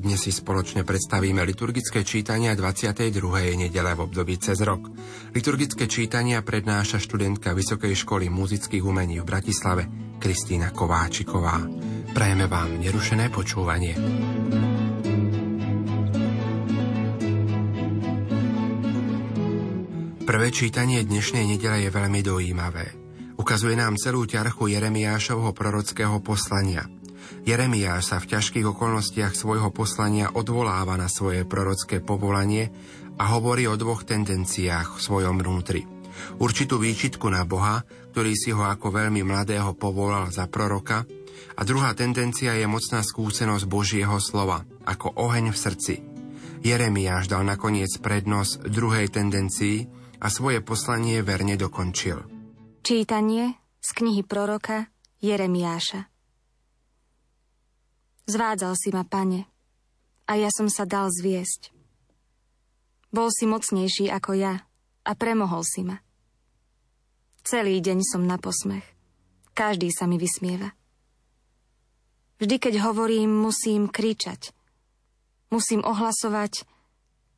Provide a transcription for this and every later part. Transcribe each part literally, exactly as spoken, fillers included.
Dnes si spoločne predstavíme liturgické čítania dvadsiatej druhej nedele v období cez rok. Liturgické čítania prednáša študentka Vysokej školy múzických umení v Bratislave Kristína Kováčiková. Prajeme vám nerušené počúvanie. Prvé čítanie dnešnej nedele je veľmi dojímavé. Ukazuje nám celú ťarchu Jeremiášovho prorockého poslania. Jeremiáš sa v ťažkých okolnostiach svojho poslania odvoláva na svoje prorocké povolanie a hovorí o dvoch tendenciách v svojom vnútri. Určitú výčitku na Boha, ktorý si ho ako veľmi mladého povolal za proroka, a druhá tendencia je mocná skúsenosť Božieho slova, ako oheň v srdci. Jeremiáš dal nakoniec prednosť druhej tendencii a svoje poslanie verne dokončil. Čítanie z knihy proroka Jeremiáša. Zvádzal si ma, Pane, a ja som sa dal zviesť. Bol si mocnejší ako ja a premohol si ma. Celý deň som na posmech. Každý sa mi vysmieva. Vždy, keď hovorím, musím kričať. Musím ohlasovať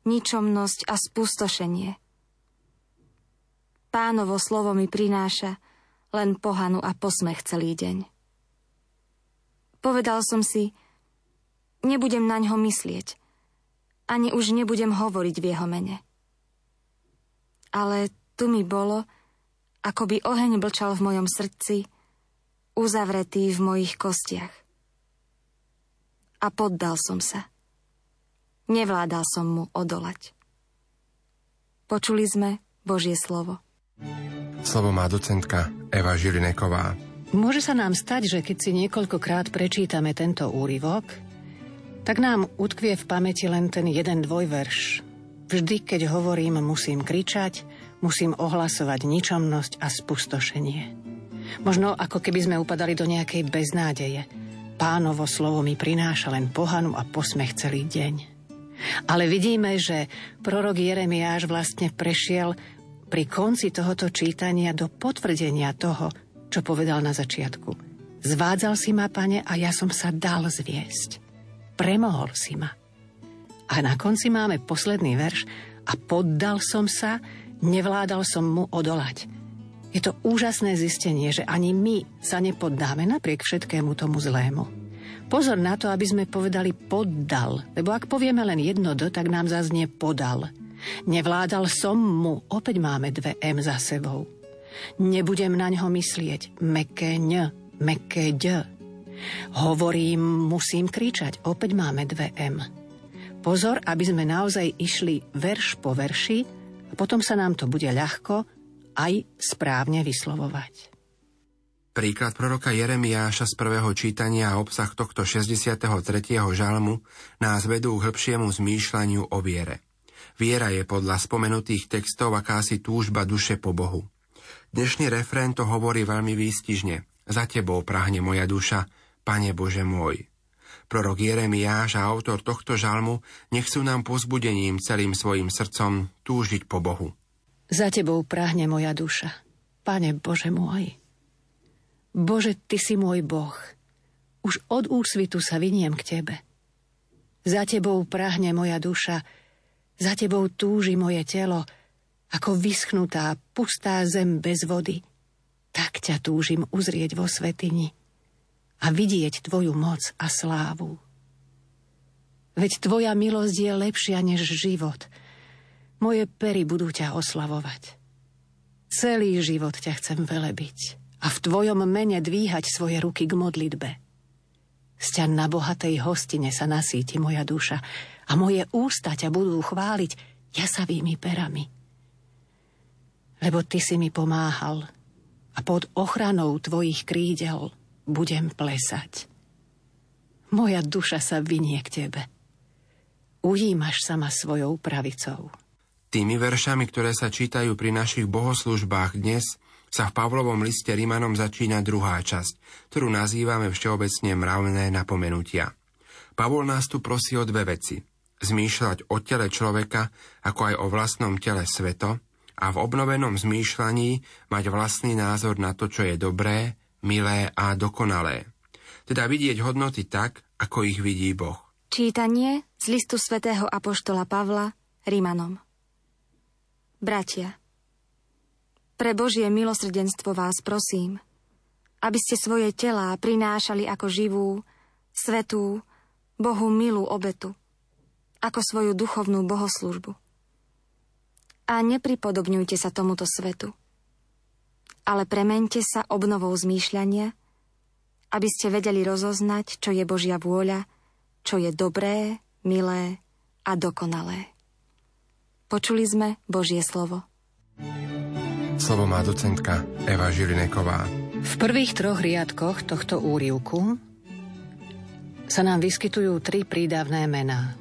ničomnosť a spustošenie. Pánovo slovo mi prináša len pohanu a posmech celý deň. Povedal som si, nebudem na ňo myslieť, ani už nebudem hovoriť v jeho mene. Ale tu mi bolo, ako by oheň blčal v mojom srdci, uzavretý v mojich kostiach. A poddal som sa. Nevládal som mu odolať. Počuli sme Božie slovo. Slovo má docentka Eva Žilineková. Môže sa nám stať, že keď si niekoľkokrát prečítame tento úryvok, tak nám utkvie v pamäti len ten jeden dvojverš. Vždy, keď hovorím, musím kričať, musím ohlasovať ničomnosť a spustošenie. Možno ako keby sme upadali do nejakej beznádeje. Pánovo slovo mi prináša len pohanu a posmech celý deň. Ale vidíme, že prorok Jeremiáš vlastne prešiel pri konci tohoto čítania do potvrdenia toho, čo povedal na začiatku. Zvádzal si ma, Pane, a ja som sa dal zviesť. Premohol si ma. A na konci máme posledný verš. A poddal som sa, nevládal som mu odolať. Je to úžasné zistenie, že ani my sa nepoddáme napriek všetkému tomu zlému. Pozor na to, aby sme povedali poddal, lebo ak povieme len jedno do, tak nám zaznie podal. Nevládal som mu, opäť máme dve M za sebou. Nebudem na ňo myslieť, meké ň, meké ď. Hovorím, musím kričať, opäť máme dve M. Pozor, aby sme naozaj išli verš po verši, a potom sa nám to bude ľahko aj správne vyslovovať. Príklad proroka Jeremiáša z prvého čítania a obsah tohto šesťdesiateho tretieho žalmu nás vedú k hĺbšiemu zmýšľaniu o viere. Viera je podľa spomenutých textov akási túžba duše po Bohu. Dnešný refrén to hovorí veľmi výstižne. Za tebou prahne moja duša, Pane Bože môj. Prorok Jeremiáš a autor tohto žalmu nechcú nám povzbudením celým svojim srdcom túžiť po Bohu. Za tebou prahne moja duša, Pane Bože môj. Bože, ty si môj Boh. Už od úsvitu sa viniem k tebe. Za tebou prahne moja duša, za tebou túži moje telo, ako vyschnutá, pustá zem bez vody, tak ťa túžim uzrieť vo svätyni a vidieť tvoju moc a slávu. Veď tvoja milosť je lepšia než život. Moje pery budú ťa oslavovať. Celý život ťa chcem velebiť a v tvojom mene dvíhať svoje ruky k modlitbe. Z ťa na bohatej hostine sa nasíti moja duša a moje ústa ťa budú chváliť jasavými perami. Lebo ty si mi pomáhal a pod ochranou tvojich krídel budem plesať. Moja duša sa vinie k tebe. Ujímaš sa ma svojou pravicou. Tými veršami, ktoré sa čítajú pri našich bohoslúžbách dnes, sa v Pavlovom liste Rimanom začína druhá časť, ktorú nazývame všeobecne mravné napomenutia. Pavol nás tu prosí o dve veci. Zmýšľať o tele človeka, ako aj o vlastnom tele sveto, a v obnovenom zmýšľaní mať vlastný názor na to, čo je dobré, milé a dokonalé. Teda vidieť hodnoty tak, ako ich vidí Boh. Čítanie z listu svätého apoštola Pavla Rimanom. Bratia, pre Božie milosrdenstvo vás prosím, aby ste svoje telá prinášali ako živú, svätú, Bohu milú obetu, ako svoju duchovnú bohoslužbu. A nepripodobňujte sa tomuto svetu, ale premente sa obnovou zmýšľania, aby ste vedeli rozoznať, čo je Božia vôľa, čo je dobré, milé a dokonalé. Počuli sme Božie slovo. Slovo má docentka Eva Žilinková. V prvých troch riadkoch tohto úryvku sa nám vyskytujú tri prídavné mená.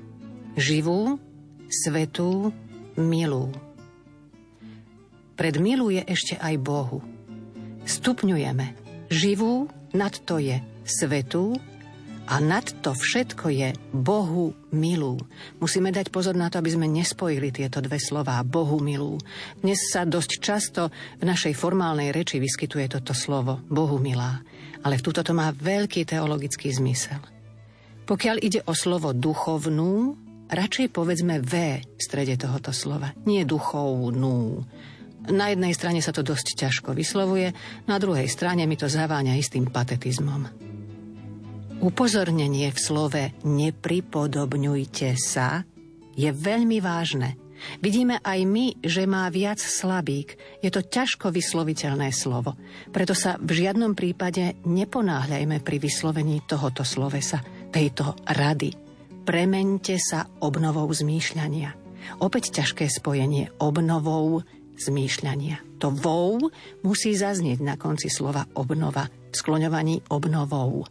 Živú, svetú, milú. Pred miluje ešte aj Bohu. Stupňujeme. Živú, nad to je svetú a nad to všetko je Bohu milú. Musíme dať pozor na to, aby sme nespojili tieto dve slová, Bohu milú. Dnes sa dosť často v našej formálnej reči vyskytuje toto slovo, Bohu milá. Ale v túto to má veľký teologický zmysel. Pokiaľ ide o slovo duchovnú, radšej povedzme V v strede tohoto slova. Nie duchovnú. Na jednej strane sa to dosť ťažko vyslovuje, na druhej strane mi to zaváňa istým patetizmom. Upozornenie v slove nepripodobňujte sa je veľmi vážne. Vidíme aj my, že má viac slabík. Je to ťažko vysloviteľné slovo. Preto sa v žiadnom prípade neponáhľajme pri vyslovení tohoto slovesa, tejto rady. Premente sa obnovou zmýšľania. Opäť ťažké spojenie obnovou zmýšľania. To vou musí zaznieť na konci slova obnova, v skloňovaní obnovou.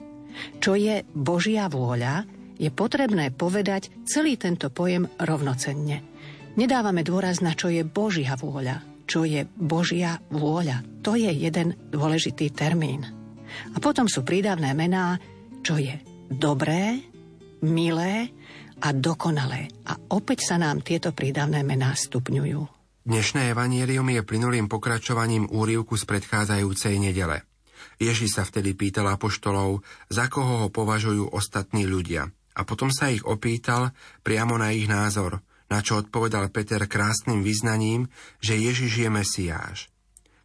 Čo je Božia vôľa, je potrebné povedať celý tento pojem rovnocenne. Nedávame dôraz na čo je Božia vôľa. Čo je Božia vôľa? To je jeden dôležitý termín. A potom sú prídavné mená, čo je dobré, milé a dokonalé. A opäť sa nám tieto prídavné mená stupňujú. Dnešné evanjelium je plynulým pokračovaním úryvku z predchádzajúcej nedele. Ježiš sa vtedy pýtal apoštolov, za koho ho považujú ostatní ľudia. A potom sa ich opýtal priamo na ich názor, na čo odpovedal Peter krásnym vyznaním, že Ježiš je Mesiáš.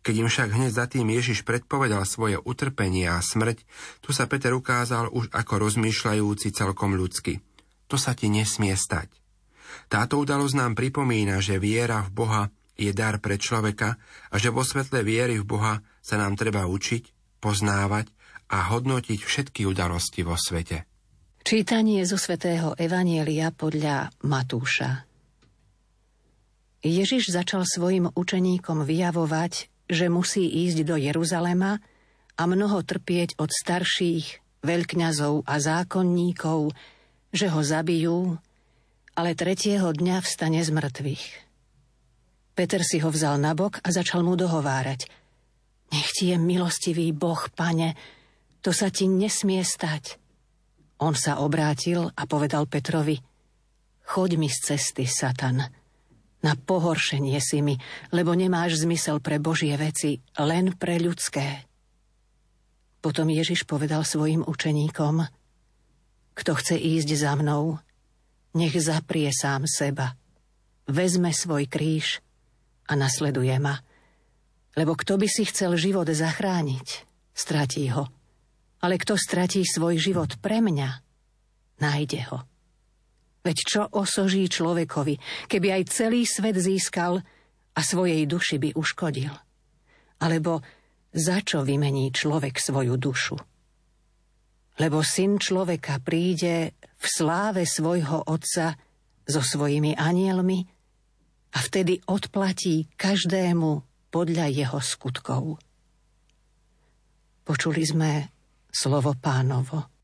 Keď im však hneď za tým Ježiš predpovedal svoje utrpenie a smrť, tu sa Peter ukázal už ako rozmýšľajúci celkom ľudsky. To sa ti nesmie stať. Táto udalosť nám pripomína, že viera v Boha je dar pre človeka a že vo svetle viery v Boha sa nám treba učiť, poznávať a hodnotiť všetky udalosti vo svete. Čítanie zo svätého Evanjelia podľa Matúša. Ježiš začal svojim učeníkom vyjavovať, že musí ísť do Jeruzalema a mnoho trpieť od starších, veľkňazov a zákonníkov, že ho zabijú, ale tretieho dňa vstane z mŕtvych. Peter si ho vzal na bok a začal mu dohovárať. Nech ti je milostivý Boh, Pane, to sa ti nesmie stať. On sa obrátil a povedal Petrovi, choď mi z cesty, Satan. Na pohoršenie si mi, lebo nemáš zmysel pre Božie veci, len pre ľudské. Potom Ježiš povedal svojim učeníkom, kto chce ísť za mnou, nech zaprie sám seba, vezme svoj kríž a nasleduje ma. Lebo kto by si chcel život zachrániť, stratí ho. Ale kto stratí svoj život pre mňa, nájde ho. Veď čo osoží človekovi, keby aj celý svet získal a svojej duši by uškodil? Alebo za čo vymení človek svoju dušu? Lebo syn človeka príde v sláve svojho otca so svojimi anielmi a vtedy odplatí každému podľa jeho skutkov. Počuli sme slovo Pánovo.